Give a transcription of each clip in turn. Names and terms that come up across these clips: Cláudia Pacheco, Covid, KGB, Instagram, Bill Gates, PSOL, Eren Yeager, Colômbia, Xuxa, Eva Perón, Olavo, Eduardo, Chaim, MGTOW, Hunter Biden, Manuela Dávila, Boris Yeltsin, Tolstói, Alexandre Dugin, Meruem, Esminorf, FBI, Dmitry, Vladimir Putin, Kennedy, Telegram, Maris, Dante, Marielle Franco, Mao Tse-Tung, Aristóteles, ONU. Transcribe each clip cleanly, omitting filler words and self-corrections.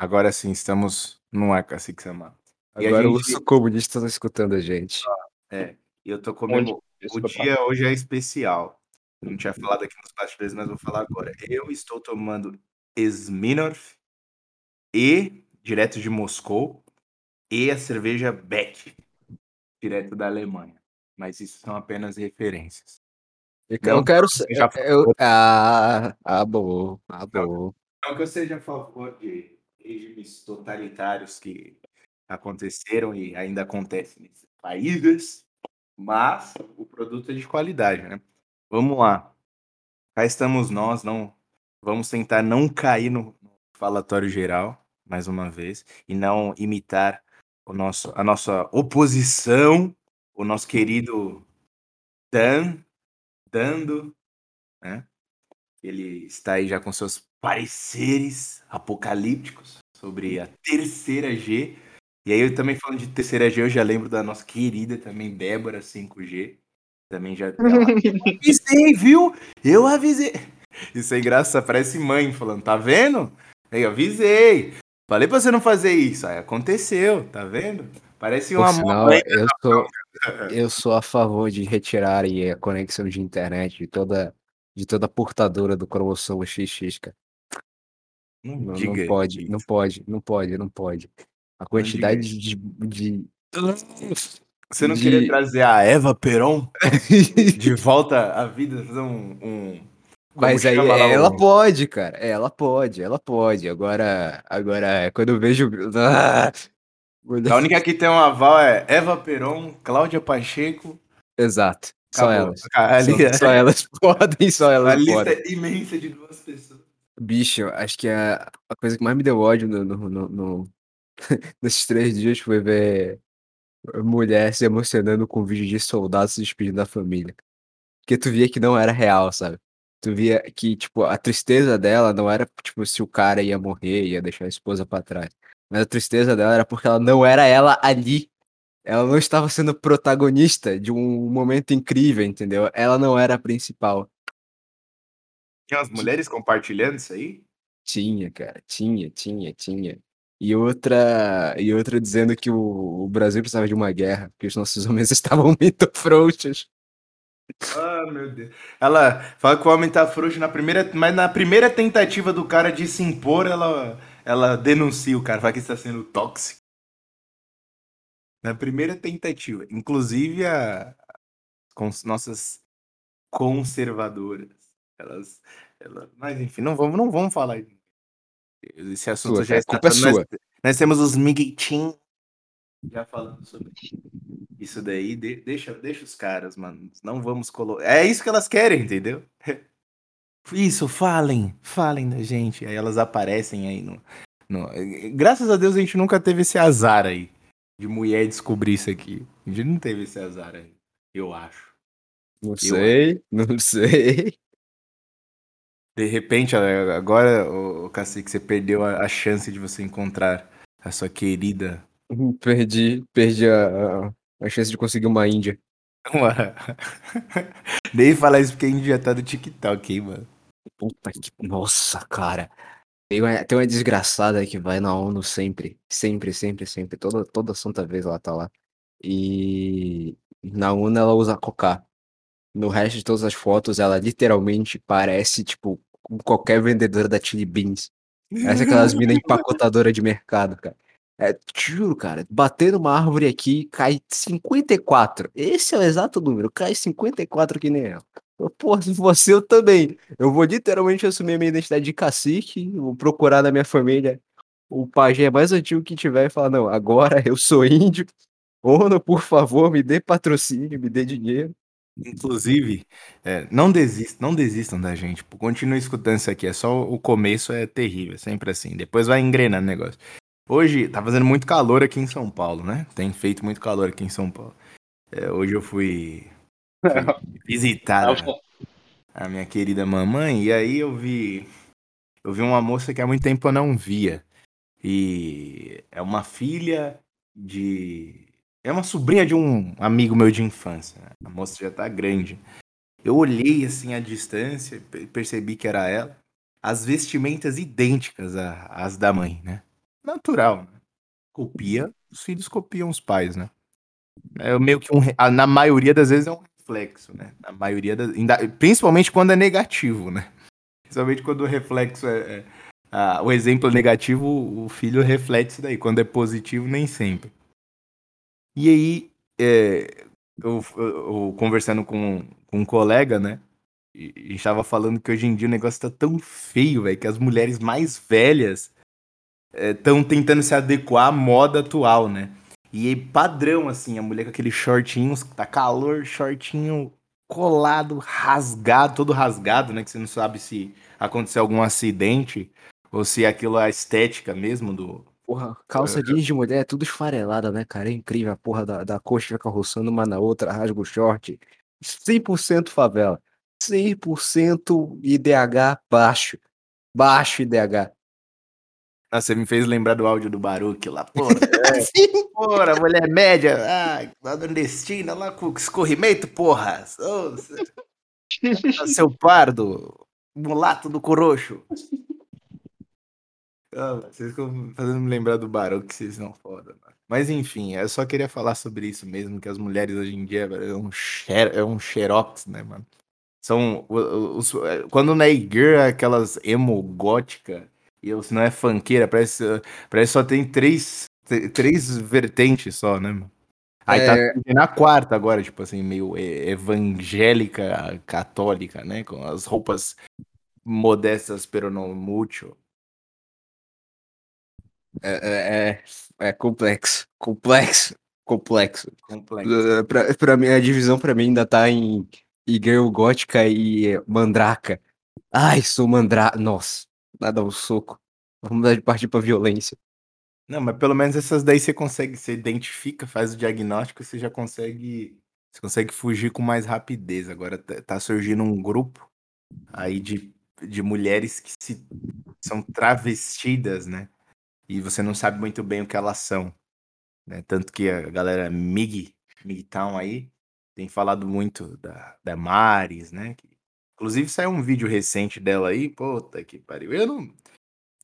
Agora sim, estamos no ar, Cacique Samar. E a Agora gente... os comunistas estão escutando a gente. É, e eu tô comemorando. O dia hoje é especial. Não tinha falado aqui nos bastidores, mas vou falar agora. Eu estou tomando Esminorf e, direto de Moscou, e a cerveja Beck, direto da Alemanha. Mas isso são apenas referências. Eu não quero ser... Bom. Não que eu seja a favor de regimes totalitários que aconteceram e ainda acontecem nesses países, mas o produto é de qualidade, né? Vamos lá. Cá estamos nós, não vamos tentar não cair no falatório geral, mais uma vez, e não imitar a nossa oposição, o nosso querido Dando, né? Ele está aí já com seus pareceres apocalípticos sobre a terceira G. E aí eu também falando de terceira G, eu já lembro da nossa querida também Débora 5G. Também já... avisei, viu? Eu avisei. Isso é engraçado, parece mãe falando, tá vendo? Eu avisei. Falei pra você não fazer isso. Aí aconteceu, tá vendo? Parece uma mãe. Eu sou a favor de retirarem a conexão de internet de toda portadora do cromossomo XX, cara. Não pode. A quantidade Você não queria trazer a Eva Perón de volta à vida? Fazer Mas aí ela pode, cara. Ela pode. Agora, quando eu vejo... A única que tem um aval é Eva Perón, Cláudia Pacheco. Exato. Acabou. Só elas podem. A lista é imensa de duas pessoas. Bicho, acho que a coisa que mais me deu ódio nesses 3 dias foi ver mulher se emocionando com vídeo de soldados se despedindo da família. Porque tu via que não era real, sabe? Tu via que, tipo, a tristeza dela não era, tipo, se o cara ia morrer, ia deixar a esposa pra trás. Mas a tristeza dela era porque ela não era ela ali. Ela não estava sendo protagonista de um momento incrível, entendeu? Ela não era a principal. Tinha as mulheres compartilhando isso aí? Tinha, cara. Tinha. E outra dizendo que o Brasil precisava de uma guerra, porque os nossos homens estavam muito frouxos. Ah, meu Deus. Ela fala que o homem tá frouxo mas na primeira tentativa do cara de se impor, ela denuncia o cara, fala que está sendo tóxico. Na primeira tentativa. Inclusive, nossas conservadoras. Mas, enfim, não vamos falar. Esse assunto já está... A culpa é sua. Nós temos os miguitinhos já falando sobre isso daí. Deixa os caras, mano. Não vamos colocar... É isso que elas querem, entendeu? Isso, falem da gente. Aí elas aparecem aí no... Graças a Deus a gente nunca teve esse azar aí. De mulher descobrir isso aqui. A gente não teve esse azar aí, eu acho. Não sei. De repente, agora, o Cacique, você perdeu a chance de você encontrar a sua querida. Perdi a chance de conseguir uma Índia. Nem falar isso porque a Índia já tá do TikTok, hein, mano. Puta que... Nossa, cara. Tem uma desgraçada que vai na ONU sempre. Toda santa vez ela tá lá. E na ONU ela usa coca. No resto de todas as fotos, ela literalmente parece, tipo, qualquer vendedora da Chili Beans. Essa é aquelas minas empacotadora de mercado, cara. É, juro, cara. Bater numa árvore aqui, cai 54. Esse é o exato número. Cai 54 que nem ela. Pô, se fosse eu também. Eu vou literalmente assumir a minha identidade de cacique, vou procurar na minha família o pajé mais antigo que tiver e falar, não, agora eu sou índio. ONU, por favor, me dê patrocínio, me dê dinheiro. Inclusive, não desistam da gente. Continue escutando isso aqui. É só o começo, é terrível, é sempre assim. Depois vai engrenar o negócio. Hoje tá fazendo muito calor aqui em São Paulo, né? Tem feito muito calor aqui em São Paulo. Hoje eu fui visitar a minha querida mamãe, e aí eu vi uma moça que há muito tempo eu não via, e é uma filha é uma sobrinha de um amigo meu de infância, né? A moça já tá grande. Eu olhei assim à distância, percebi que era ela, as vestimentas idênticas às da mãe, né? natural, né? Copia, os filhos copiam os pais, né? É meio que na maioria das vezes é um reflexo, né? Na maioria das, principalmente quando é negativo, né? Principalmente quando o reflexo o exemplo é negativo, o filho reflete isso daí. Quando é positivo, nem sempre. E aí, eu conversando com um colega, né? E estava falando que hoje em dia o negócio tá tão feio, velho, que as mulheres mais velhas estão tentando se adequar à moda atual, né? E aí, padrão, assim, a mulher com aquele shortinho, tá calor, shortinho colado, rasgado, todo rasgado, né? Que você não sabe se aconteceu algum acidente ou se aquilo é a estética mesmo do... Porra, calça jeans de mulher é tudo esfarelada, né, cara? É incrível a porra da coxa fica roçando uma na outra, rasga o short. 100% favela. 100% IDH baixo. Baixo IDH. Ah, você me fez lembrar do áudio do Baruque lá, porra. Porra, mulher média, lá nordestina, lá com escorrimento, porra. Seu pardo, mulato do coroxo. Vocês ficam fazendo me lembrar do Baruque, vocês são foda, mano. Mas enfim, eu só queria falar sobre isso mesmo, que as mulheres hoje em dia é um xerox, né, mano? São, quando na igreja aquelas emo gótica, e se não é funkeira, parece só tem três vertentes só, né, mano? Aí tá na quarta agora, tipo assim, meio evangélica católica, né? Com as roupas modestas, pero não mucho. É complexo. Pra mim, a divisão pra mim ainda tá em girl gótica e mandraca. Ai, sou mandraca. Nossa, nada, um soco. Vamos partir pra violência. Não, mas pelo menos essas daí você consegue, você identifica, faz o diagnóstico, você já consegue, você consegue fugir com mais rapidez. Agora tá surgindo um grupo aí de mulheres que são travestidas, né? E você não sabe muito bem o que elas são, né? Tanto que a galera MGTOW aí tem falado muito da Maris, né? Inclusive saiu um vídeo recente dela aí, puta que pariu.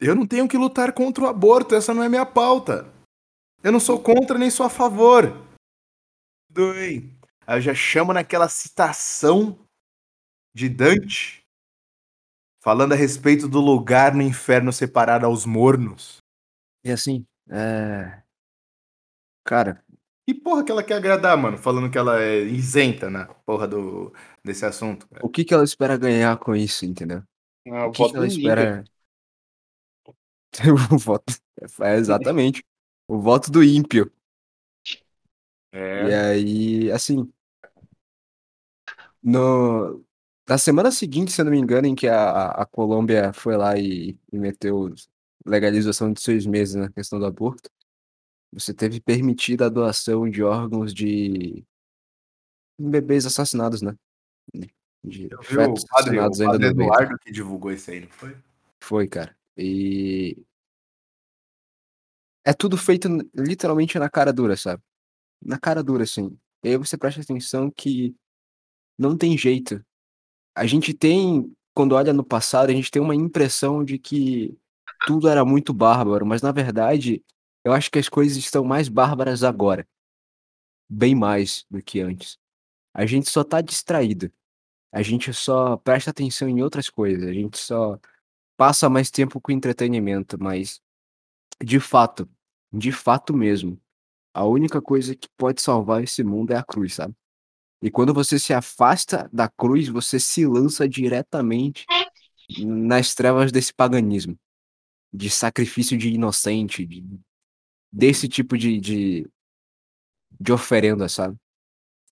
Eu não tenho que lutar contra o aborto, essa não é minha pauta. Eu não sou contra nem sou a favor. Doei. Aí eu já chamo naquela citação de Dante, falando a respeito do lugar no inferno separado aos mornos. E assim, cara... Que porra que ela quer agradar, mano? Falando que ela é isenta na porra desse assunto. Cara. O que ela espera ganhar com isso, entendeu? Ah, o que ela espera... O voto. É exatamente. O voto do ímpio. É. E aí, assim. Na semana seguinte, se eu não me engano, em que a Colômbia foi lá e meteu legalização de 6 meses na questão do aborto, você teve permitida a doação de órgãos de bebês assassinados, né? De fetos assassinados ainda no meio. O padre Eduardo que divulgou isso aí, não foi? Foi, cara. E é tudo feito literalmente na cara dura, sabe? Na cara dura, assim. E aí você presta atenção que não tem jeito. A gente tem, quando olha no passado, a gente tem uma impressão de que tudo era muito bárbaro, mas na verdade, eu acho que as coisas estão mais bárbaras agora. Bem mais do que antes. A gente só tá distraído. A gente só presta atenção em outras coisas. A gente só passa mais tempo com entretenimento, mas de fato mesmo, a única coisa que pode salvar esse mundo é a cruz, sabe? E quando você se afasta da cruz, você se lança diretamente nas trevas desse paganismo, de sacrifício de inocente, desse tipo de oferenda, sabe?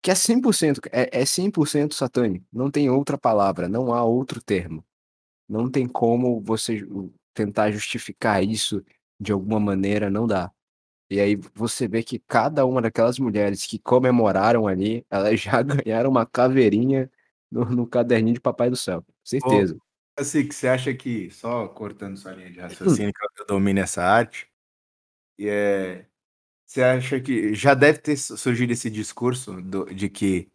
Que é 100%, é 100% satânico, não tem outra palavra, não há outro termo. Não tem como você tentar justificar isso de alguma maneira, não dá. E aí você vê que cada uma daquelas mulheres que comemoraram ali, elas já ganharam uma caveirinha no caderninho de Papai do Céu, certeza. Ô, assim, que você acha que, só cortando sua linha de raciocínio, que eu domino essa arte, você acha que já deve ter surgido esse discurso de que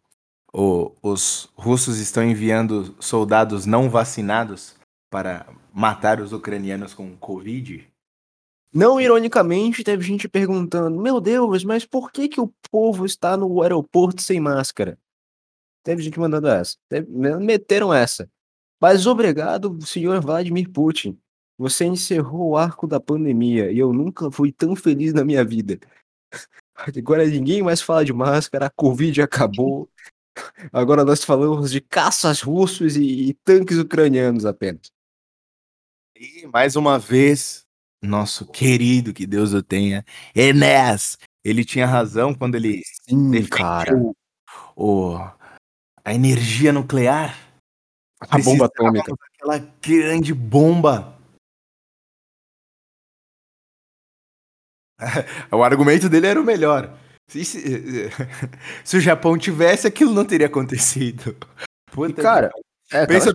os russos estão enviando soldados não vacinados para matar os ucranianos com Covid, Não ironicamente, teve gente perguntando, meu Deus, mas por que que o povo está no aeroporto sem máscara? Teve gente mandando essa. Meteram essa. Mas obrigado, senhor Vladimir Putin. Você encerrou o arco da pandemia e eu nunca fui tão feliz na minha vida. Agora ninguém mais fala de máscara, a Covid acabou. Agora nós falamos de caças russos e tanques ucranianos apenas. E mais uma vez... nosso querido, que Deus o tenha, Enéas, ele tinha razão quando ele defendeu a energia nuclear, a bomba atômica, aquela grande bomba. O argumento dele era o melhor. Se o Japão tivesse, aquilo não teria acontecido. Puta, e cara, pensa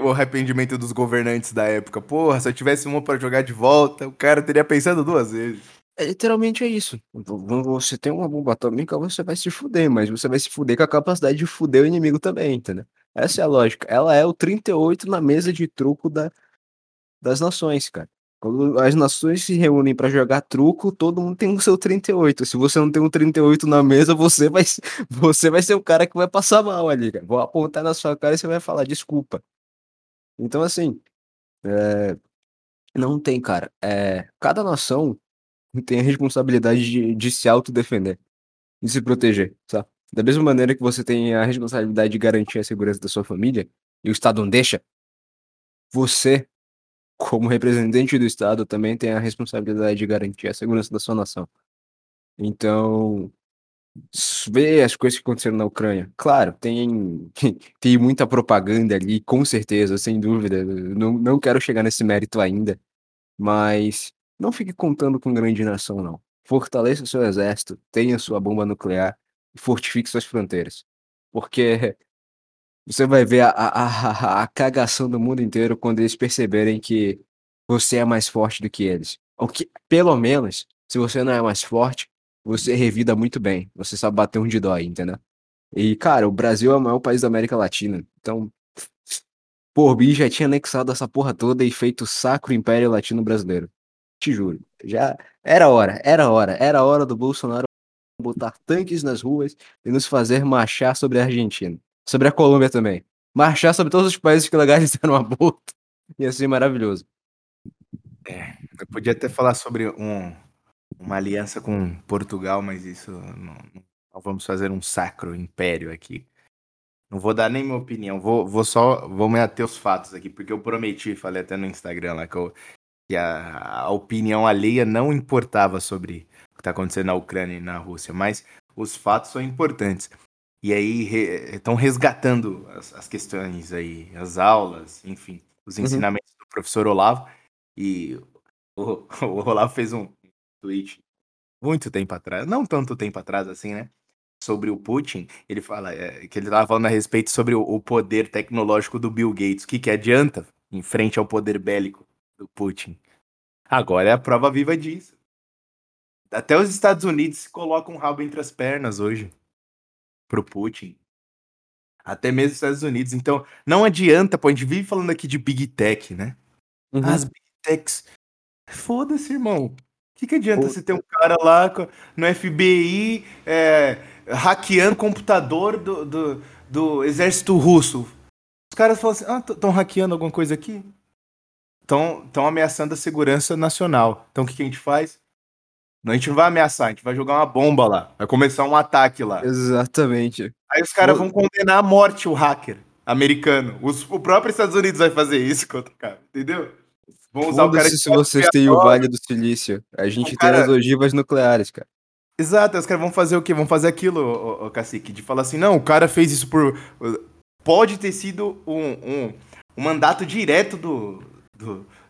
no arrependimento dos governantes da época. Porra, se eu tivesse uma para jogar de volta, o cara teria pensado duas vezes. É, literalmente é isso. Você tem uma bomba atômica, você vai se fuder, mas você vai se fuder com a capacidade de fuder o inimigo também, entendeu? Essa é a lógica. Ela é o 38 na mesa de truco das nações, cara. Quando as nações se reúnem para jogar truco, todo mundo tem o seu 38. Se você não tem um 38 na mesa, você vai ser o cara que vai passar mal ali, cara. Vou apontar na sua cara e você vai falar, desculpa. Então, assim, não tem, cara. Cada nação tem a responsabilidade de se autodefender, de se proteger, sabe? Da mesma maneira que você tem a responsabilidade de garantir a segurança da sua família, e o Estado não deixa, você... como representante do Estado, também tem a responsabilidade de garantir a segurança da sua nação. Então, ver as coisas que aconteceram na Ucrânia. Claro, tem muita propaganda ali, com certeza, sem dúvida. Não quero chegar nesse mérito ainda. Mas não fique contando com grande nação, não. Fortaleça o seu exército, tenha sua bomba nuclear e fortifique suas fronteiras. Porque... você vai ver a cagação do mundo inteiro quando eles perceberem que você é mais forte do que eles. Ou que, pelo menos, se você não é mais forte, você revida muito bem. Você sabe bater um de dói, entendeu? E, cara, o Brasil é o maior país da América Latina. Então, por mim, já tinha anexado essa porra toda e feito o Sacro Império Latino Brasileiro. Te juro. Já era hora do Bolsonaro botar tanques nas ruas e nos fazer marchar sobre a Argentina. Sobre a Colômbia também. Marchar sobre todos os países que legalizaram o aborto. Ia ser maravilhoso. Eu podia até falar sobre uma aliança com Portugal, mas isso... Não vamos fazer um sacro império aqui. Não vou dar nem minha opinião. Vou me ater aos fatos aqui, porque eu prometi, falei até no Instagram lá, que a opinião alheia não importava sobre o que está acontecendo na Ucrânia e na Rússia, mas os fatos são importantes. E aí estão resgatando as questões aí, as aulas, enfim, os ensinamentos do professor Olavo. E o Olavo fez um tweet muito tempo atrás, não tanto tempo atrás assim, né? Sobre o Putin. Ele fala que ele estava falando a respeito sobre o poder tecnológico do Bill Gates. O que adianta em frente ao poder bélico do Putin? Agora é a prova viva disso. Até os Estados Unidos se colocam um rabo entre as pernas hoje. Pro Putin, até mesmo os Estados Unidos. Então, não adianta, pô, a gente vive falando aqui de Big Tech, né? As Big Techs, foda-se, irmão. O que adianta você ter um cara lá no FBI hackeando computador do exército russo? Os caras falam assim, estão hackeando alguma coisa aqui? Estão ameaçando a segurança nacional. Então, o que a gente faz? A gente não vai ameaçar, a gente vai jogar uma bomba lá. Vai começar um ataque lá. Exatamente. Aí os caras vão condenar à morte o hacker americano. O próprio Estados Unidos vai fazer isso contra o cara, entendeu? Vão usar o cara de... se vocês têm o Vale do Silício. A gente tem as ogivas nucleares, cara. Exato, os caras vão fazer o quê? Vão fazer aquilo, o cacique, de falar assim, não, o cara fez isso por... Pode ter sido um mandato direto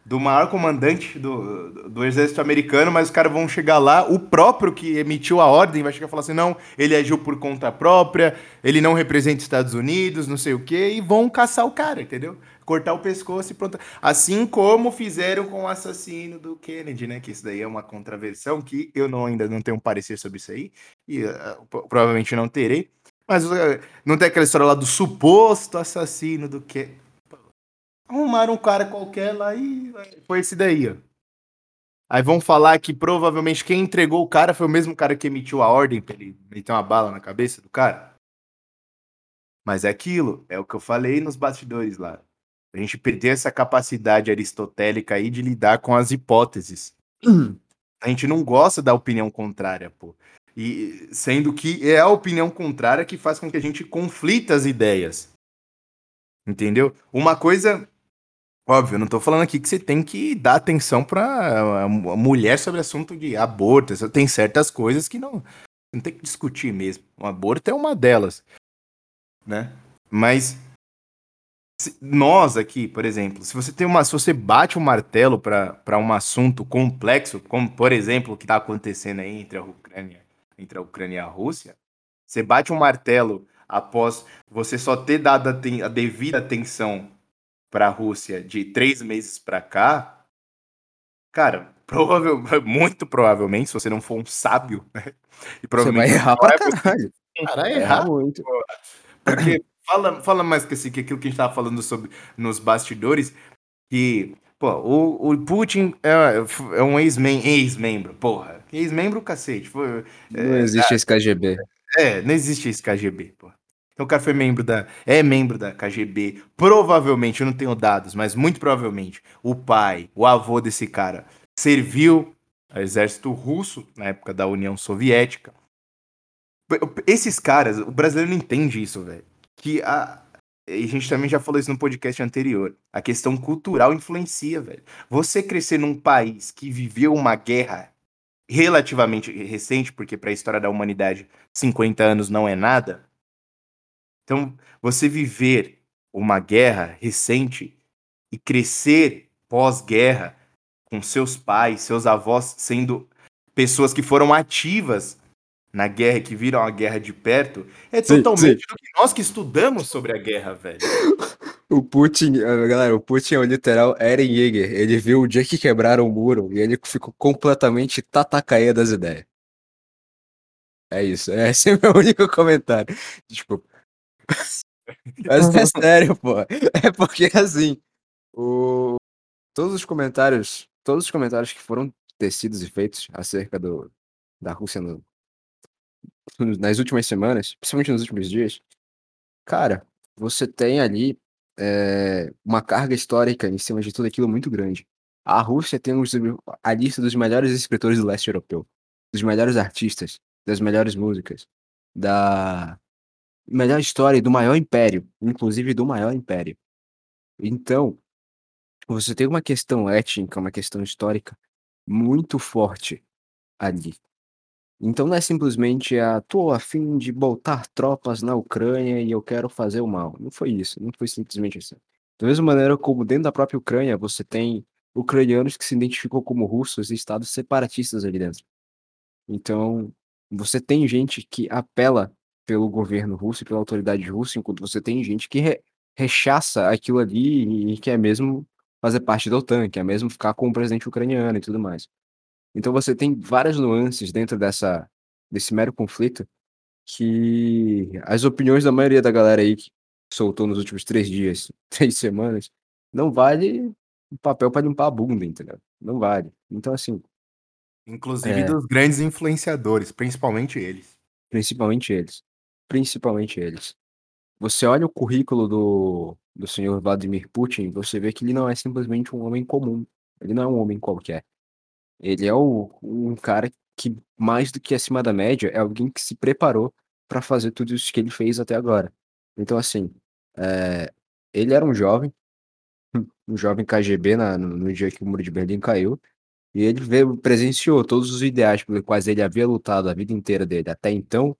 do maior comandante do exército americano, mas os caras vão chegar lá, o próprio que emitiu a ordem vai chegar e falar assim, não, ele agiu por conta própria, ele não representa os Estados Unidos, não sei o quê, e vão caçar o cara, entendeu? Cortar o pescoço e pronto. Assim como fizeram com o assassino do Kennedy, né? Que isso daí é uma contraversão, que eu ainda não tenho um parecer sobre isso aí, e provavelmente não terei, mas não tem aquela história lá do suposto assassino do Kennedy. Arrumaram um cara qualquer lá e foi esse daí, ó. Aí vão falar que provavelmente quem entregou o cara foi o mesmo cara que emitiu a ordem pra ele meter uma bala na cabeça do cara. Mas é aquilo, é o que eu falei nos bastidores lá. A gente perdeu essa capacidade aristotélica aí de lidar com as hipóteses. A gente não gosta da opinião contrária, pô. E sendo que é a opinião contrária que faz com que a gente conflita as ideias. Entendeu? Uma coisa... Óbvio, eu não tô falando aqui que você tem que dar atenção pra mulher sobre assunto de aborto. Tem certas coisas que não tem que discutir mesmo. O aborto é uma delas, né? Mas nós aqui, por exemplo, se você bate o martelo pra um assunto complexo, como, por exemplo, o que tá acontecendo aí entre a Ucrânia e a Rússia, você bate o martelo após você só ter dado a devida atenção para a Rússia de 3 meses para cá, cara, muito provavelmente, se você não for um sábio, né? E provavelmente você vai errar pra caralho. Caralho, errar muito. Porque fala mais que aquilo que a gente estava falando sobre nos bastidores, que pô, o Putin é um ex-membro, porra. Ex-membro, cacete. Não existe esse KGB. Não existe esse KGB, porra. Então o cara foi membro da KGB, provavelmente, eu não tenho dados, mas muito provavelmente, o avô desse cara, serviu ao exército russo, na época da União Soviética. Esses caras, o brasileiro não entende isso, velho. E a gente também já falou isso no podcast anterior, a questão cultural influencia, velho. Você crescer num país que viveu uma guerra relativamente recente, porque para a história da humanidade 50 anos não é nada... Então, você viver uma guerra recente e crescer pós-guerra com seus pais, seus avós sendo pessoas que foram ativas na guerra, que viram a guerra de perto, é totalmente do que nós que estudamos sobre a guerra, velho. O Putin é o literal Eren Yeager. Ele viu o dia que quebraram o muro e ele ficou completamente tatacaia das ideias. É isso. Esse é o meu único comentário. Desculpa. Mas é sério, pô. É porque assim, todos os comentários que foram tecidos e feitos acerca da Rússia nas últimas semanas, principalmente nos últimos dias, cara, você tem ali uma carga histórica em cima de tudo aquilo muito grande. A Rússia tem a lista dos melhores escritores do leste europeu, dos melhores artistas, das melhores músicas, da melhor história do maior império, inclusive do maior império. Então, você tem uma questão étnica, uma questão histórica muito forte ali. Então não é simplesmente tô a fim de botar tropas na Ucrânia e eu quero fazer o mal. Não foi isso, não foi simplesmente isso. Da mesma maneira como dentro da própria Ucrânia você tem ucranianos que se identificam como russos e estados separatistas ali dentro. Então, você tem gente que apela pelo governo russo e pela autoridade russa, enquanto você tem gente que rechaça aquilo ali e quer mesmo fazer parte da OTAN, quer mesmo ficar com o presidente ucraniano e tudo mais. Então você tem várias nuances dentro desse mero conflito que as opiniões da maioria da galera aí que soltou nos últimos 3 dias, 3 semanas, não vale o papel para limpar a bunda, entendeu? Não vale. Então assim... Inclusive dos grandes influenciadores, principalmente eles. Você olha o currículo do senhor Vladimir Putin, você vê que ele não é simplesmente um homem comum. Ele não é um homem qualquer. Ele é um cara que, mais do que acima da média, é alguém que se preparou para fazer tudo isso que ele fez até agora. Então, assim, ele era um jovem KGB no dia que o Muro de Berlim caiu, e ele presenciou todos os ideais pelos quais ele havia lutado a vida inteira dele até então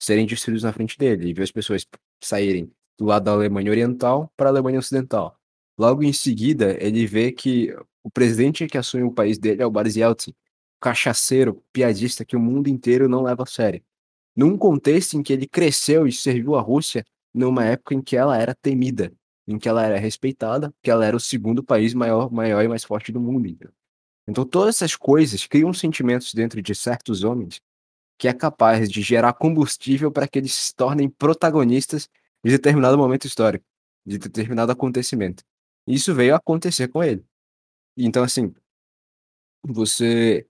serem destruídos na frente dele. E viu as pessoas saírem do lado da Alemanha Oriental para a Alemanha Ocidental. Logo em seguida, ele vê que o presidente que assume o país dele é o Boris Yeltsin, cachaceiro, piadista que o mundo inteiro não leva a sério. Num contexto em que ele cresceu e serviu a Rússia numa época em que ela era temida, em que ela era respeitada, que ela era o segundo país maior e mais forte do mundo. Então todas essas coisas criam sentimentos dentro de certos homens que é capaz de gerar combustível para que eles se tornem protagonistas de determinado momento histórico, de determinado acontecimento. Isso veio a acontecer com ele. Então assim, você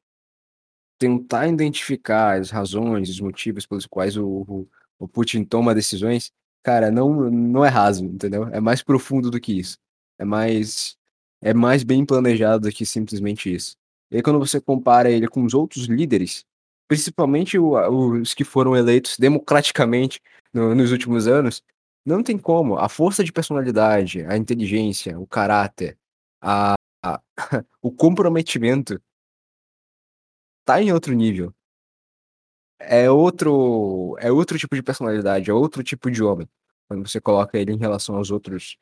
tentar identificar as razões, os motivos pelos quais o Putin toma decisões, cara, não é raso, entendeu? É mais profundo do que isso. É mais bem planejado do que simplesmente isso. E aí, quando você compara ele com os outros líderes, principalmente os que foram eleitos democraticamente nos últimos anos, não tem como. A força de personalidade, a inteligência, o caráter, o comprometimento tá em outro nível. É outro tipo de personalidade, é outro tipo de homem, quando você coloca ele em relação aos outros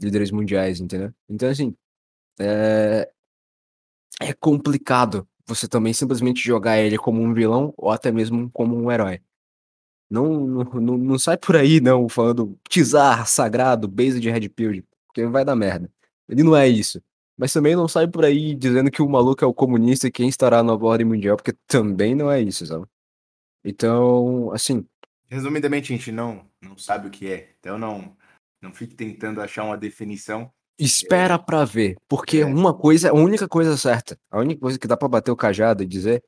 líderes mundiais, entendeu? Então, assim, é complicado você também simplesmente jogar ele como um vilão ou até mesmo como um herói. Não sai por aí, não, falando Tsar, sagrado, base de Red Pill, porque vai dar merda. Ele não é isso. Mas também não sai por aí dizendo que o maluco é o comunista e quem estará na ordem mundial, porque também não é isso, sabe? Então, assim... Resumidamente, a gente não sabe o que é. Então não fique tentando achar uma definição. Espera pra ver, porque a única coisa certa, a única coisa que dá pra bater o cajado e dizer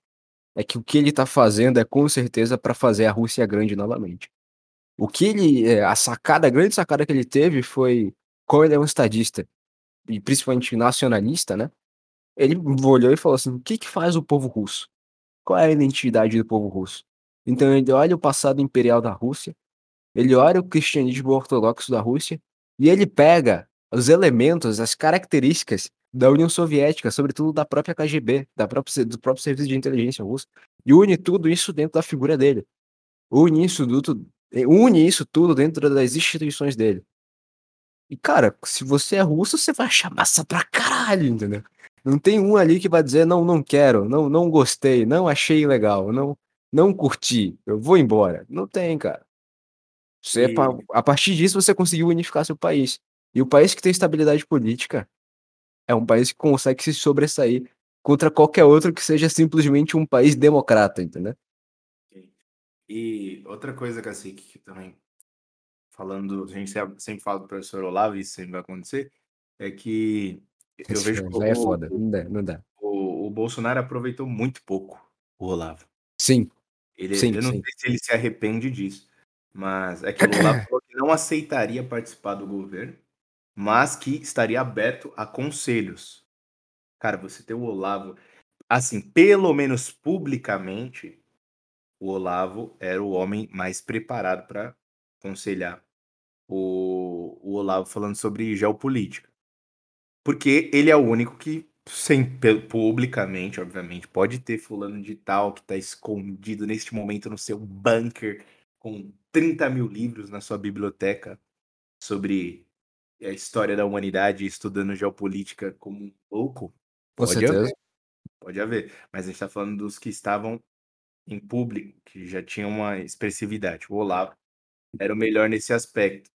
é que o que ele tá fazendo é com certeza pra fazer a Rússia grande novamente. A grande sacada que ele teve foi como ele é um estadista, e principalmente nacionalista, né? Ele olhou e falou assim, o que que faz o povo russo? Qual é a identidade do povo russo? Então ele olha o passado imperial da Rússia, ele olha o cristianismo ortodoxo da Rússia, e ele pega os elementos, as características da União Soviética, sobretudo da própria KGB, do próprio Serviço de Inteligência Russo, e une tudo isso dentro da figura dele. Une isso tudo dentro das instituições dele. E, cara, se você é russo, você vai achar massa pra caralho, entendeu? Não tem um ali que vai dizer, não quero, não gostei, não achei legal, não curti, eu vou embora. Não tem, cara. A partir disso, você conseguiu unificar seu país. E o país que tem estabilidade política é um país que consegue se sobressair contra qualquer outro que seja simplesmente um país democrata, entendeu? E outra coisa, Cacique, que também... falando, a gente sempre fala do professor Olavo, isso sempre vai acontecer, é que eu vejo como é foda. Não dá. O Bolsonaro aproveitou muito pouco o Olavo. Sim. Eu não sei se ele se arrepende disso, mas é que o Olavo falou que não aceitaria participar do governo, mas que estaria aberto a conselhos. Cara, você ter o Olavo, assim, pelo menos publicamente, o Olavo era o homem mais preparado para aconselhar o Olavo falando sobre geopolítica. Porque ele é o único que, publicamente, obviamente, pode ter fulano de tal que está escondido neste momento no seu bunker com 30 mil livros na sua biblioteca sobre a história da humanidade estudando geopolítica como um louco. Pode haver. Mas a gente está falando dos que estavam em público, que já tinham uma expressividade. O Olavo era o melhor nesse aspecto,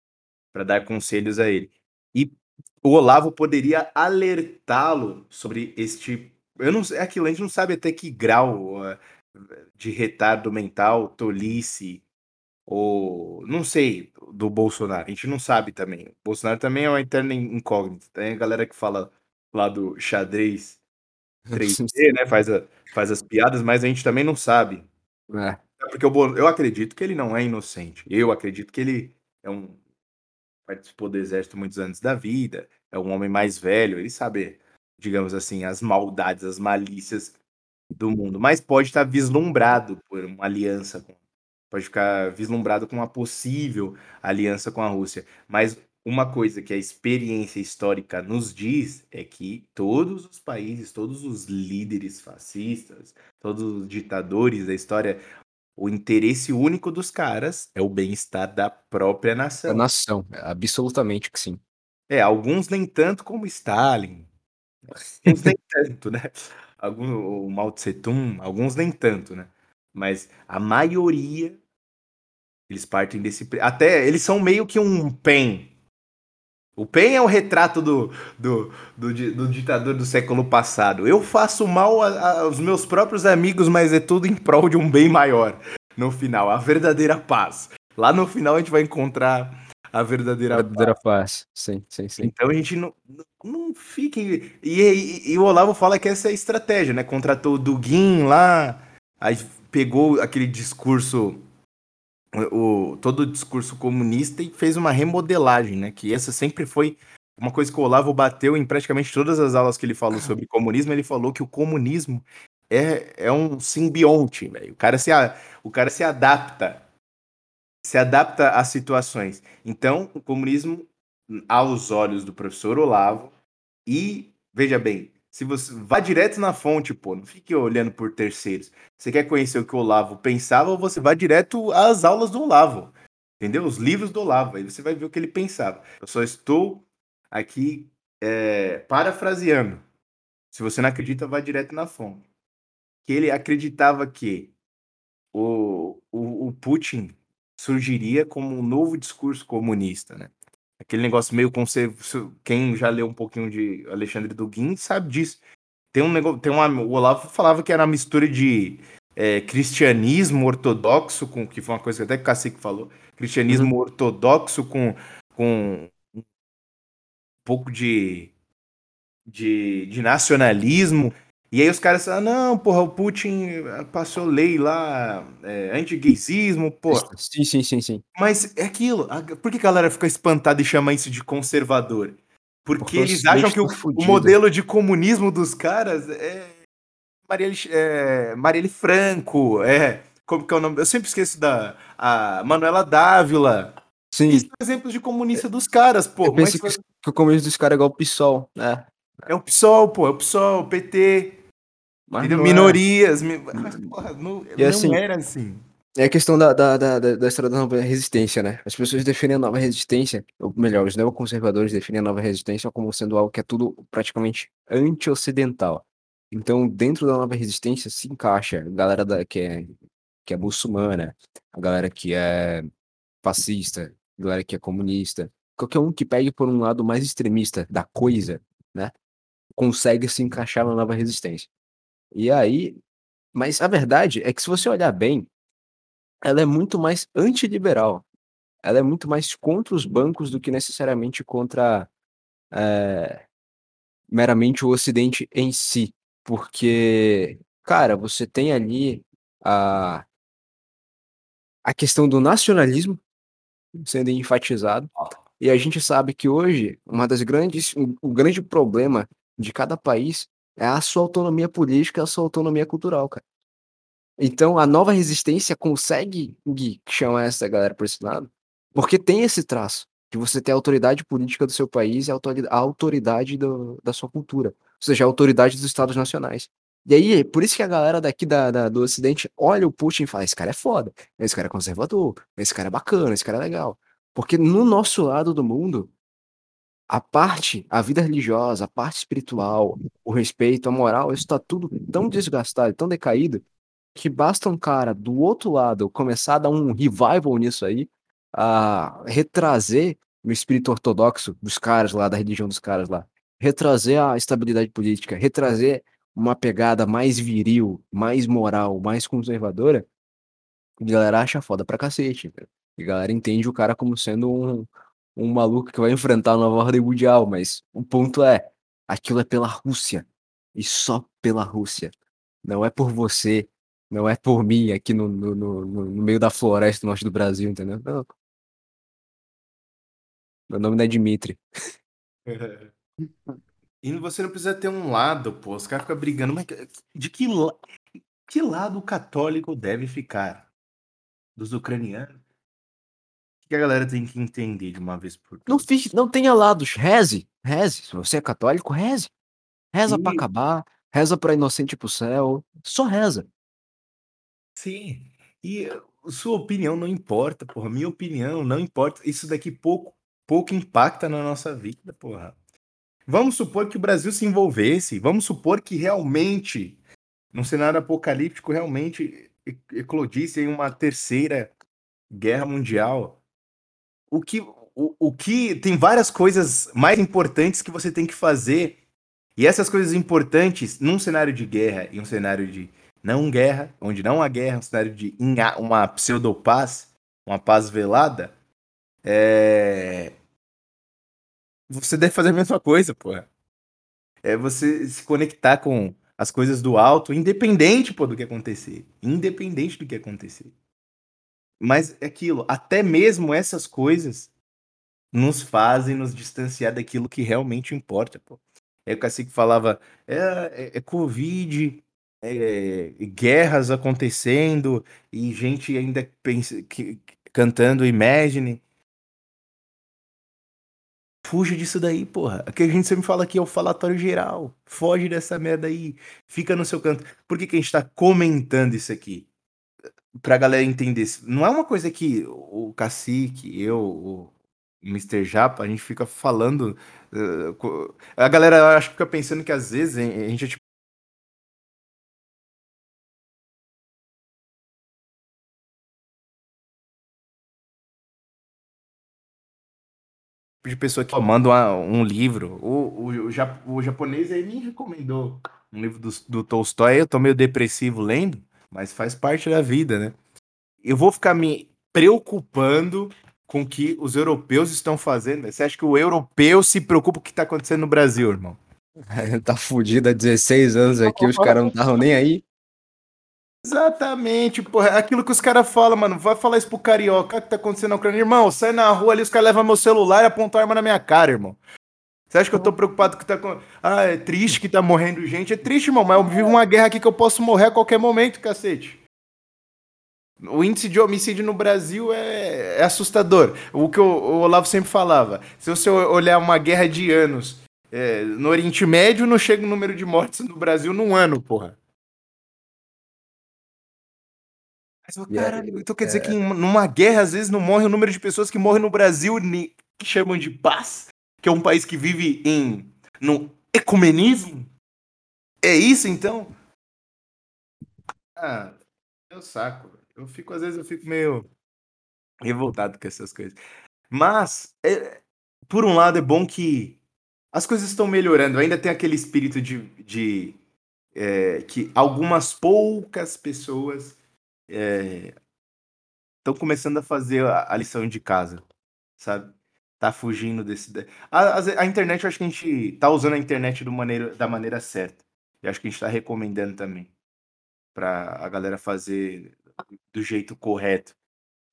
para dar conselhos a ele. E o Olavo poderia alertá-lo sobre este... Eu não sei, aquilo a gente não sabe até que grau de retardo mental, tolice, ou... não sei, do Bolsonaro. A gente não sabe também. O Bolsonaro também é uma eterna incógnita. Tem a galera que fala lá do xadrez 3D, né? Faz as piadas, mas a gente também não sabe. É. Porque eu acredito que ele não é inocente. Eu acredito que ele participou do exército muitos anos da vida, é um homem mais velho, ele sabe, digamos assim, as maldades, as malícias do mundo. Mas pode estar vislumbrado por uma aliança, pode ficar vislumbrado com uma possível aliança com a Rússia. Mas uma coisa que a experiência histórica nos diz é que todos os países, todos os líderes fascistas, todos os ditadores da história... O interesse único dos caras é o bem-estar da própria nação. Da nação, absolutamente que sim. Alguns nem tanto como Stalin. Alguns nem tanto, né? O Mao Tse-Tung, alguns nem tanto, né? Mas a maioria, eles partem desse... Até, eles são meio que um PEN. O PEN é o retrato do ditador do século passado. Eu faço mal aos meus próprios amigos, mas é tudo em prol de um bem maior. No final, a verdadeira paz. Lá no final a gente vai encontrar a verdadeira paz. Sim. Então a gente não fique... E o Olavo fala que essa é a estratégia, né? Contratou o Dugin lá, aí pegou aquele discurso... todo o discurso comunista e fez uma remodelagem, né? Que essa sempre foi uma coisa que o Olavo bateu em praticamente todas as aulas que ele falou sobre comunismo. Ele falou que o comunismo é um simbionte, velho. O cara se adapta às situações. Então, o comunismo, aos olhos do professor Olavo, e, veja bem, se você vá direto na fonte, pô, não fique olhando por terceiros. Você quer conhecer o que o Olavo pensava, ou você vai direto às aulas do Olavo, entendeu? Os livros do Olavo, aí você vai ver o que ele pensava. Eu só estou aqui parafraseando. Se você não acredita, vá direto na fonte. Que ele acreditava que o Putin surgiria como um novo discurso comunista, né? Aquele negócio meio conservador. Quem já leu um pouquinho de Alexandre Dugin sabe disso. Tem um negócio, o Olavo falava que era uma mistura de cristianismo ortodoxo, que foi uma coisa que até o Cacique falou, cristianismo ortodoxo com um pouco de nacionalismo. E aí os caras falam, não, porra, o Putin passou lei lá, anti-gaysismo, porra. Sim. Mas é aquilo, por que a galera fica espantada e chama isso de conservador? Porque eles acham que o modelo de comunismo dos caras é Marielle Franco, como que é o nome? Eu sempre esqueço a Manuela Dávila. Sim. Esses são exemplos de comunista dos caras, pô. Eu pensei que o comunismo dos caras é igual o PSOL, né? É o PSOL, pô, o PT, minorias, porra, não era assim. É a questão da história da nova resistência, né? As pessoas definem a nova resistência, ou melhor, os neoconservadores definem a nova resistência como sendo algo que é tudo praticamente anti-ocidental. Então, dentro da nova resistência se encaixa a galera que é muçulmana, a galera que é fascista, a galera que é comunista, qualquer um que pegue por um lado mais extremista da coisa, né? Consegue se encaixar na nova resistência. E aí, mas a verdade é que, se você olhar bem, ela é muito mais antiliberal, ela é muito mais contra os bancos do que necessariamente contra meramente o Ocidente em si, porque, cara, você tem ali a questão do nacionalismo sendo enfatizado. E a gente sabe que hoje, o grande problema de cada país é a sua autonomia política, a sua autonomia cultural, cara. Então, a nova resistência consegue chamar essa galera para esse lado, porque tem esse traço, de você ter a autoridade política do seu país e a autoridade da sua cultura, ou seja, a autoridade dos estados nacionais. E aí, por isso que a galera daqui do Ocidente olha o Putin e fala, esse cara é foda, esse cara é conservador, esse cara é bacana, esse cara é legal. Porque no nosso lado do mundo, a vida religiosa, a parte espiritual, o respeito, a moral, isso está tudo tão desgastado, tão decaído, que basta um cara do outro lado começar a dar um revival nisso aí, a retrazer o espírito ortodoxo dos caras lá, da religião dos caras lá, retrazer a estabilidade política, retrazer uma pegada mais viril, mais moral, mais conservadora, a galera acha foda pra cacete, velho. E a galera entende o cara como sendo um maluco que vai enfrentar a nova ordem mundial, mas o ponto é, aquilo é pela Rússia, e só pela Rússia. Não é por você, não é por mim aqui no meio da floresta norte do Brasil, entendeu? Não. Meu nome não é Dmitry. E você não precisa ter um lado, pô, os caras ficam brigando, mas de que lado o católico deve ficar? Dos ucranianos? Que a galera tem que entender de uma vez por todas. Não tenha lados, reze. Se você é católico, reze. Reza pra acabar, reza pra inocente pro céu, só reza. Sim, e sua opinião não importa, porra, minha opinião não importa, isso daqui pouco impacta na nossa vida, porra. Vamos supor que o Brasil se envolvesse, vamos supor que realmente, num cenário apocalíptico, realmente eclodisse em uma terceira guerra mundial. O que tem várias coisas mais importantes que você tem que fazer. E essas coisas importantes, num cenário de guerra e um cenário de não guerra, onde não há guerra, um cenário de uma pseudopaz, uma paz velada, Você deve fazer a mesma coisa, porra. É você se conectar com as coisas do alto, independente, pô, do que acontecer. Independente do que acontecer. Mas é aquilo, até mesmo essas coisas nos fazem nos distanciar daquilo que realmente importa, pô. É o Cacique falava, Covid, guerras acontecendo, e gente ainda pensa, cantando Imagine. Fuja disso daí, porra. O que a gente sempre fala aqui é o falatório geral. Foge dessa merda aí. Fica no seu canto. Por que que a gente tá comentando isso aqui? Pra galera entender. Não é uma coisa que o Cacique, eu, o Mr. Japa, a gente fica falando... A galera acho que fica pensando que às vezes a gente é tipo... de pessoa que manda um livro. O japonês aí me recomendou um livro do Tolstói. Eu tô meio depressivo lendo, mas faz parte da vida, né? Eu vou ficar me preocupando com o que os europeus estão fazendo. Você acha que o europeu se preocupa com o que tá acontecendo no Brasil, irmão? Tá fudido há 16 anos aqui, os caras não estavam nem aí. Exatamente, porra. Aquilo que os caras falam, mano. Vai falar isso pro carioca. O que tá acontecendo na Ucrânia? Irmão, sai na rua ali, os caras levam meu celular e apontam a arma na minha cara, irmão. Você acha que eu tô preocupado que tá... Ah, é triste que tá morrendo gente. É triste, irmão, mas eu vivo uma guerra aqui que eu posso morrer a qualquer momento, cacete. O índice de homicídio no Brasil é assustador. O que o Olavo sempre falava. Se você olhar uma guerra de anos, no Oriente Médio, não chega o número de mortes no Brasil num ano, porra. Caralho, então quer dizer que numa guerra às vezes não morre o número de pessoas que morrem no Brasil que chamam de paz, que é um país que vive no ecumenismo? É isso então? Ah, meu saco. Às vezes eu fico meio revoltado com essas coisas. Mas, por um lado é bom que as coisas estão melhorando, ainda tem aquele espírito de que algumas poucas pessoas estão começando a fazer a lição de casa, sabe? Tá fugindo desse... A internet, eu acho que a gente tá usando a internet da maneira certa. E acho que a gente tá recomendando também pra a galera fazer do jeito correto,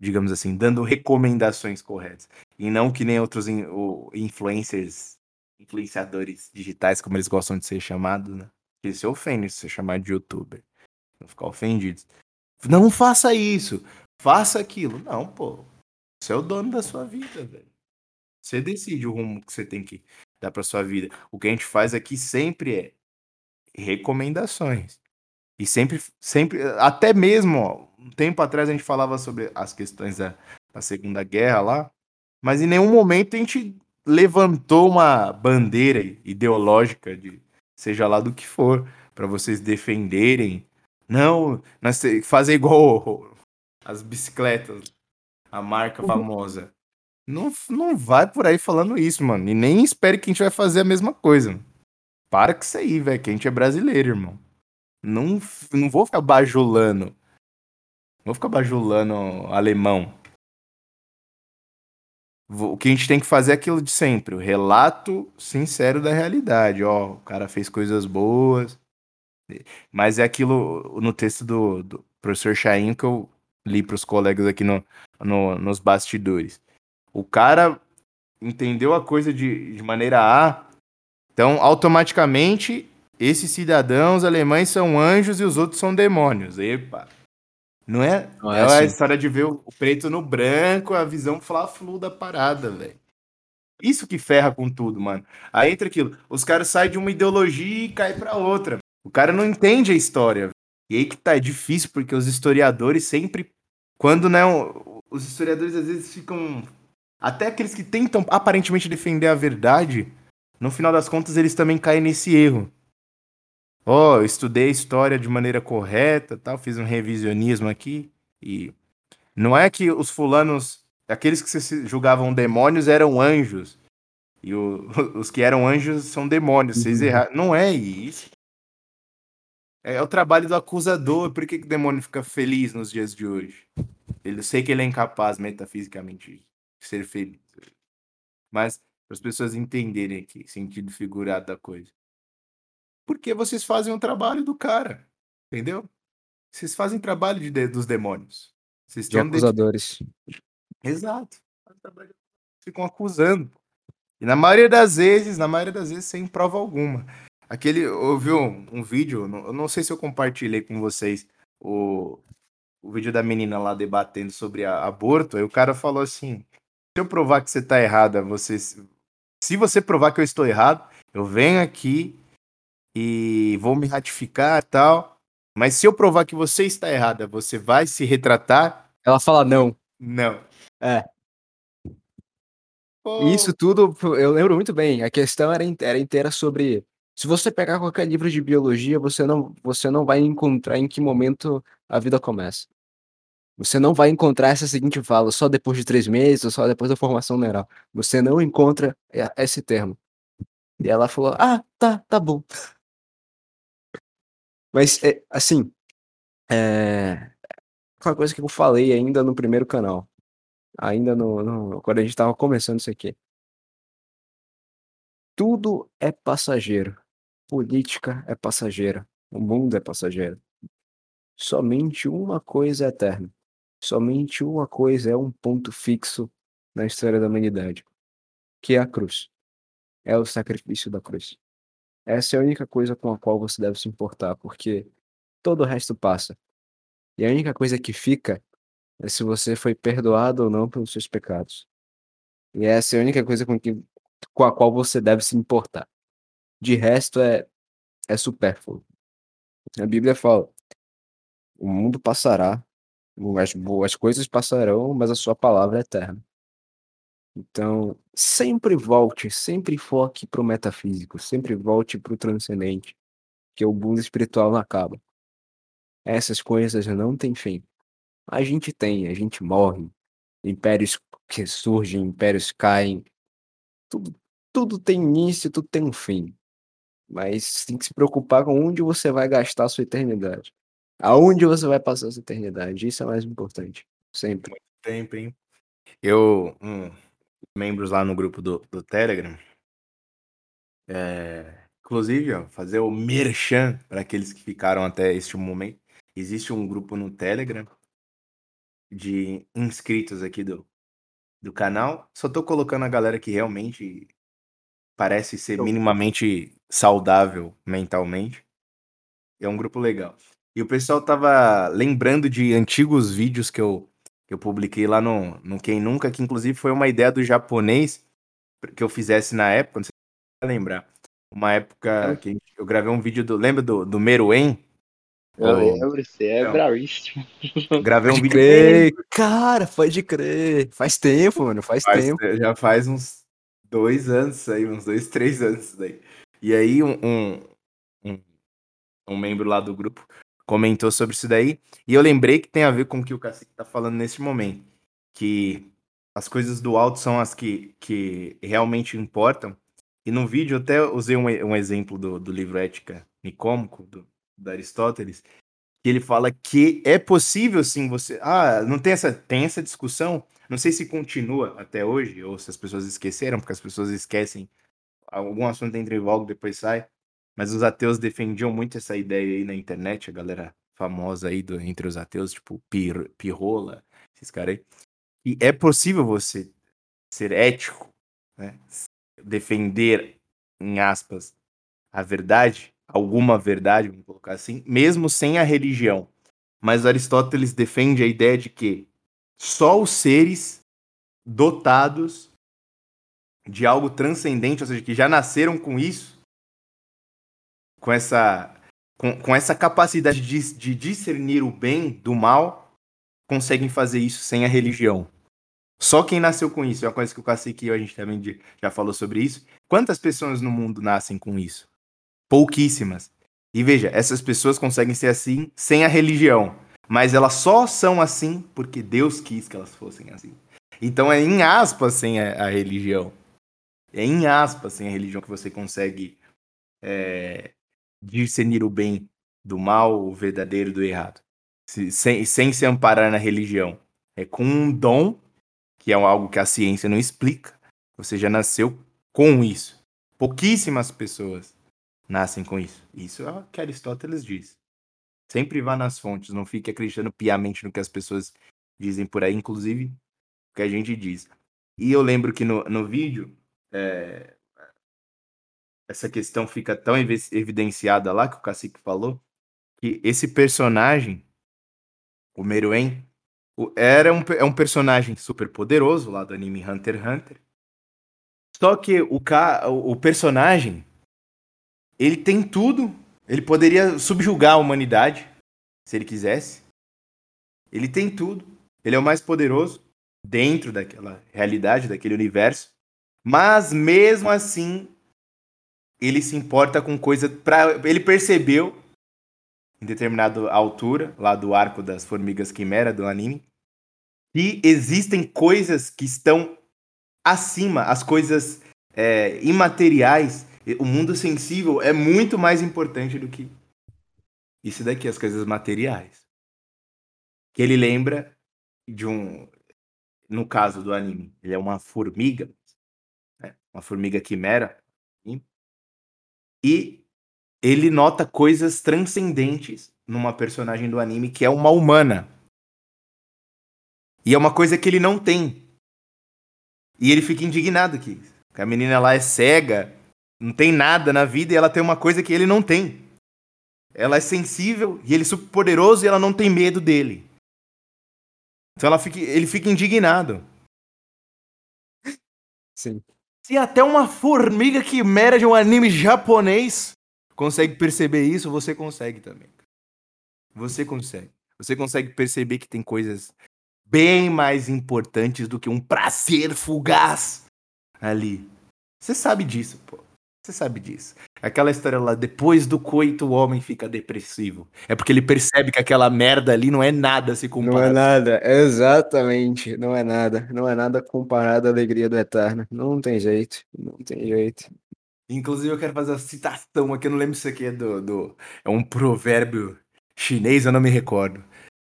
digamos assim, dando recomendações corretas. E não que nem outros influenciadores digitais, como eles gostam de ser chamados, né? Eles se ofendem se você chamar de youtuber. Não ficar ofendidos. Não faça isso, faça aquilo. Não, pô. Você é o dono da sua vida, velho. Você decide o rumo que você tem que dar pra sua vida. O que a gente faz aqui sempre é recomendações. E sempre até mesmo, ó, um tempo atrás a gente falava sobre as questões da Segunda Guerra lá, mas em nenhum momento a gente levantou uma bandeira ideológica de seja lá do que for, pra vocês defenderem. Não, nós fazer igual as bicicletas, a marca famosa. Não vai por aí falando isso, mano. E nem espere que a gente vai fazer a mesma coisa. Mano. Para com isso aí, velho, que a gente é brasileiro, irmão. Não vou ficar bajulando. Não vou ficar bajulando alemão. O que a gente tem que fazer é aquilo de sempre. O relato sincero da realidade. Ó, o cara fez coisas boas. Mas é aquilo no texto do professor Chaim que eu li para os colegas aqui nos bastidores. O cara entendeu a coisa de maneira A, então automaticamente esses cidadãos alemães são anjos e os outros são demônios. Epa! Não é assim. A história de ver o preto no branco, a visão fla-flu da parada, velho. Isso que ferra com tudo, mano. Aí entra aquilo, os caras saem de uma ideologia e caem para outra. O cara não entende a história. E aí que tá difícil, porque os historiadores sempre... Quando, né? Os historiadores às vezes ficam... Até aqueles que tentam aparentemente defender a verdade, no final das contas eles também caem nesse erro. Eu estudei a história de maneira correta, tal, fiz um revisionismo aqui. E não é que os fulanos... Aqueles que se julgavam demônios eram anjos. E os que eram anjos são demônios. Vocês erraram. Não é isso. É o trabalho do acusador. Por que o demônio fica feliz nos dias de hoje? Eu sei que ele é incapaz metafisicamente ser feliz. Mas para as pessoas entenderem aqui, sentido figurado da coisa. Porque vocês fazem o trabalho do cara, entendeu? Vocês fazem trabalho dos demônios. Vocês de acusadores. Exato. Ficam acusando. E na maioria das vezes, sem prova alguma. Aquele, eu vi um vídeo, eu não sei se eu compartilhei com vocês o vídeo da menina lá debatendo sobre aborto, aí o cara falou assim, se eu provar que você tá errada, se você provar que eu estou errado, eu venho aqui e vou me ratificar e tal, mas se eu provar que você está errada, você vai se retratar? Ela fala não. Não. É. Pô. Isso tudo, eu lembro muito bem, a questão era inteira sobre... Se você pegar qualquer livro de biologia, você não vai encontrar em que momento a vida começa. Você não vai encontrar essa seguinte fala, só depois de 3 meses, ou só depois da formação neural. Você não encontra esse termo. E ela falou, tá bom. Mas, assim, uma coisa que eu falei ainda no primeiro canal, ainda no quando a gente estava começando isso aqui. Tudo é passageiro. Política é passageira. O mundo é passageiro. Somente uma coisa é eterna. Somente uma coisa é um ponto fixo na história da humanidade. Que é a cruz. É o sacrifício da cruz. Essa é a única coisa com a qual você deve se importar. Porque todo o resto passa. E a única coisa que fica é se você foi perdoado ou não pelos seus pecados. E essa é a única coisa com a qual você deve se importar. De resto, é supérfluo. A Bíblia fala, o mundo passará, as boas coisas passarão, mas a sua palavra é eterna. Então, sempre volte, sempre foque para o metafísico, sempre volte para o transcendente, que o mundo espiritual não acaba. Essas coisas não têm fim. A gente tem, a gente morre, impérios que surgem, impérios caem, tudo tem início, tudo tem um fim. Mas tem que se preocupar com onde você vai gastar a sua eternidade. Aonde você vai passar a sua eternidade. Isso é mais importante. Sempre. Muito tempo, hein? Eu, membros lá no grupo do Telegram, inclusive, ó, fazer o merchan para aqueles que ficaram até este momento. Existe um grupo no Telegram de inscritos aqui do canal, só tô colocando a galera que realmente parece ser minimamente saudável mentalmente. É um grupo legal. E o pessoal tava lembrando de antigos vídeos que eu publiquei lá no Quem Nunca, que inclusive foi uma ideia do japonês que eu fizesse na época, não sei se você vai lembrar. Uma época que eu gravei um vídeo lembra do Meruem? Eu lembro, você é bravíssimo. Gravei um vídeo. Crer, cara, pode crer. Faz tempo, mano, faz tempo. Já faz uns 2 anos aí, uns 2, 3 anos daí. E aí um membro lá do grupo comentou sobre isso daí. E eu lembrei que tem a ver com o que o Cacique tá falando nesse momento. Que as coisas do alto são as que realmente importam. E no vídeo eu até usei um exemplo do livro Ética Nicômaco, da Aristóteles, que ele fala que é possível sim você... não tem essa discussão, não sei se continua até hoje, ou se as pessoas esqueceram, porque as pessoas esquecem, algum assunto entra em voga, depois sai, mas os ateus defendiam muito essa ideia aí na internet, a galera famosa aí entre os ateus, tipo Pirrola, esses caras aí, e é possível você ser ético, né? Defender, em aspas, a verdade, alguma verdade, vamos colocar assim, mesmo sem a religião. Mas Aristóteles defende a ideia de que só os seres dotados de algo transcendente, ou seja, que já nasceram com isso, com essa capacidade de discernir o bem do mal, conseguem fazer isso sem a religião. Só quem nasceu com isso, é uma coisa que o Cacique e eu, a gente também já falou sobre isso. Quantas pessoas no mundo nascem com isso? Pouquíssimas. E veja, essas pessoas conseguem ser assim sem a religião. Mas elas só são assim porque Deus quis que elas fossem assim. Então é em aspas sem a religião. É em aspas sem a religião que você consegue discernir o bem do mal, o verdadeiro do errado. Sem se amparar na religião. É com um dom que é algo que a ciência não explica, você já nasceu com isso. Pouquíssimas pessoas nascem com isso. Isso é o que Aristóteles diz. Sempre vá nas fontes, não fique acreditando piamente no que as pessoas dizem por aí, inclusive o que a gente diz. E eu lembro que no vídeo, essa questão fica tão evidenciada lá, que o Cacique falou, que esse personagem, o Meruem, é um personagem super poderoso lá do anime Hunter x Hunter. Só que o personagem, ele tem tudo. Ele poderia subjugar a humanidade, se ele quisesse. Ele tem tudo. Ele é o mais poderoso dentro daquela realidade, daquele universo. Mas mesmo assim, ele se importa com coisa... Ele percebeu, em determinada altura, lá do arco das formigas quimera do anime, que existem coisas que estão acima, as coisas imateriais. O mundo sensível é muito mais importante do que isso daqui, as coisas materiais. Que ele lembra de um... No caso do anime, ele é uma formiga, né? Uma formiga quimera. E ele nota coisas transcendentes numa personagem do anime que é uma humana. E é uma coisa que ele não tem. E ele fica indignado que a menina lá é cega, não tem nada na vida e ela tem uma coisa que ele não tem. Ela é sensível e ele é super poderoso e ela não tem medo dele. Então ele fica indignado. Sim. Se até uma formiga quimera de um anime japonês consegue perceber isso, você consegue também. Você consegue. Você consegue perceber que tem coisas bem mais importantes do que um prazer fugaz ali. Você sabe disso, pô. Você sabe disso. Aquela história lá, depois do coito o homem fica depressivo. É porque ele percebe que aquela merda ali não é nada se comparado. Não é nada, exatamente. Não é nada. Não é nada comparado à alegria do eterno. Não tem jeito. Não tem jeito. Inclusive eu quero fazer uma citação aqui. Eu não lembro se isso aqui é é um provérbio chinês, eu não me recordo.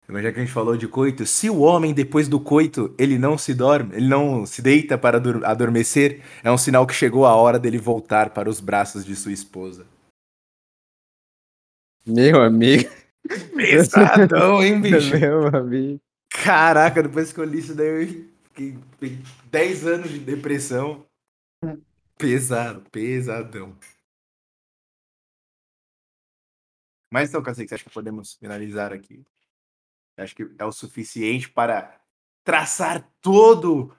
Mas já que a gente falou de coito, se o homem depois do coito ele não se deita para adormecer, é um sinal que chegou a hora dele voltar para os braços de sua esposa. Meu amigo. Pesadão, hein, bicho? Meu amigo. Caraca, depois que eu li isso daí, eu fiquei 10 anos de depressão. Pesado, pesadão. Mas então, Cacique, você acha que podemos finalizar aqui? Acho que é o suficiente para traçar todo o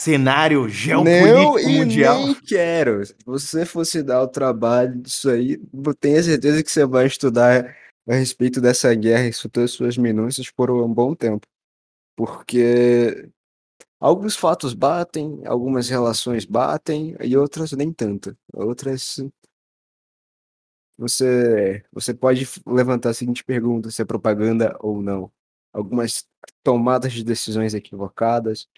cenário geopolítico mundial. Eu nem quero. Se você fosse dar o trabalho disso aí, tenha certeza que você vai estudar a respeito dessa guerra e todas as suas minúcias por um bom tempo. Porque alguns fatos batem, algumas relações batem e outras nem tanto. Outras... Você pode levantar a seguinte pergunta, se é propaganda ou não. Algumas tomadas de decisões equivocadas,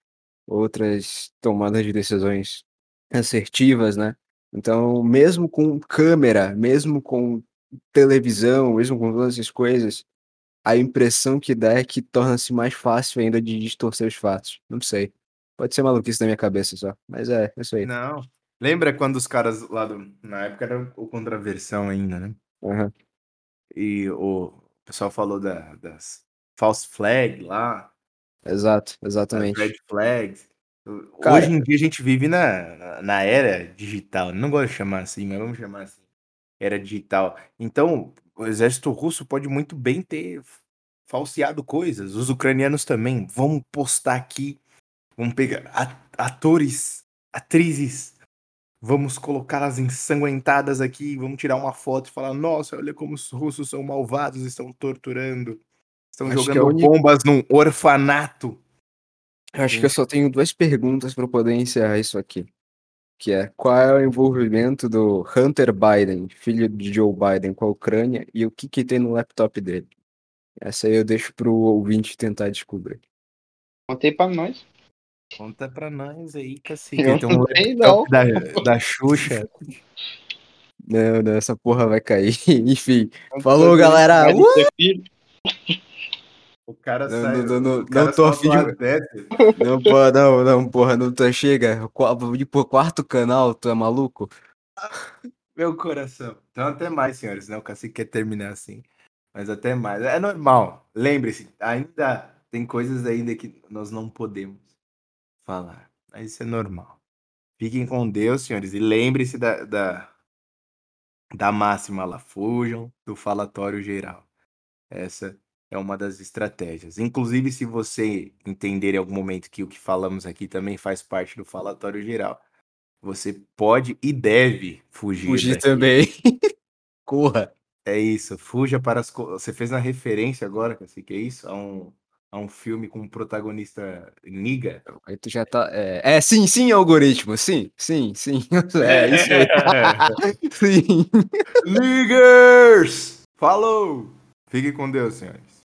outras tomadas de decisões assertivas, né? Então, mesmo com câmera, mesmo com televisão, mesmo com todas essas coisas, a impressão que dá é que torna-se mais fácil ainda de distorcer os fatos. Não sei. Pode ser maluquice na minha cabeça só, mas é isso aí. Não. Lembra quando os caras lá na época era o Contraversão ainda, né? Uhum. E o pessoal falou das false flag lá. Exato, exatamente. Red flags. Cara, hoje em dia a gente vive na era digital. Não gosto de chamar assim, mas vamos chamar assim. Era digital. Então, o exército russo pode muito bem ter falseado coisas. Os ucranianos também. Vamos postar aqui. Vamos pegar atores, atrizes. Vamos colocá-las ensanguentadas aqui, vamos tirar uma foto e falar, nossa, olha como os russos são malvados, estão torturando, estão jogando bombas num orfanato. Eu acho que eu só tenho 2 perguntas para poder encerrar isso aqui, que é, qual é o envolvimento do Hunter Biden, filho de Joe Biden, com a Ucrânia, e o que tem no laptop dele? Essa aí eu deixo pro ouvinte tentar descobrir. Contei para nós. Conta pra nós aí, Cacique. Eu então, não. Da Xuxa. Não, essa porra vai cair. Enfim. Falou, galera. O cara sai. Não tô afim de. Não, porra, não, porra, não tô. Chega. Tipo, quarto canal, tu é maluco? Meu coração. Então, até mais, senhores, né? O Cacique quer terminar assim. Mas até mais. É normal. Lembre-se, ainda tem coisas ainda que nós não podemos falar. Mas isso é normal. Fiquem com Deus, senhores. E lembre-se da máxima lá. Fujam do falatório geral. Essa é uma das estratégias. Inclusive, se você entender em algum momento que o que falamos aqui também faz parte do falatório geral, você pode e deve fugir. Fugir daqui. Também. Corra. É isso. Fuja para as coisas. Você fez uma referência agora, que é isso? A um filme com um protagonista niga. Aí tu já tá... É sim, algoritmo. Sim. É isso aí. Sim. Niggers! Falou! Fique com Deus, senhores.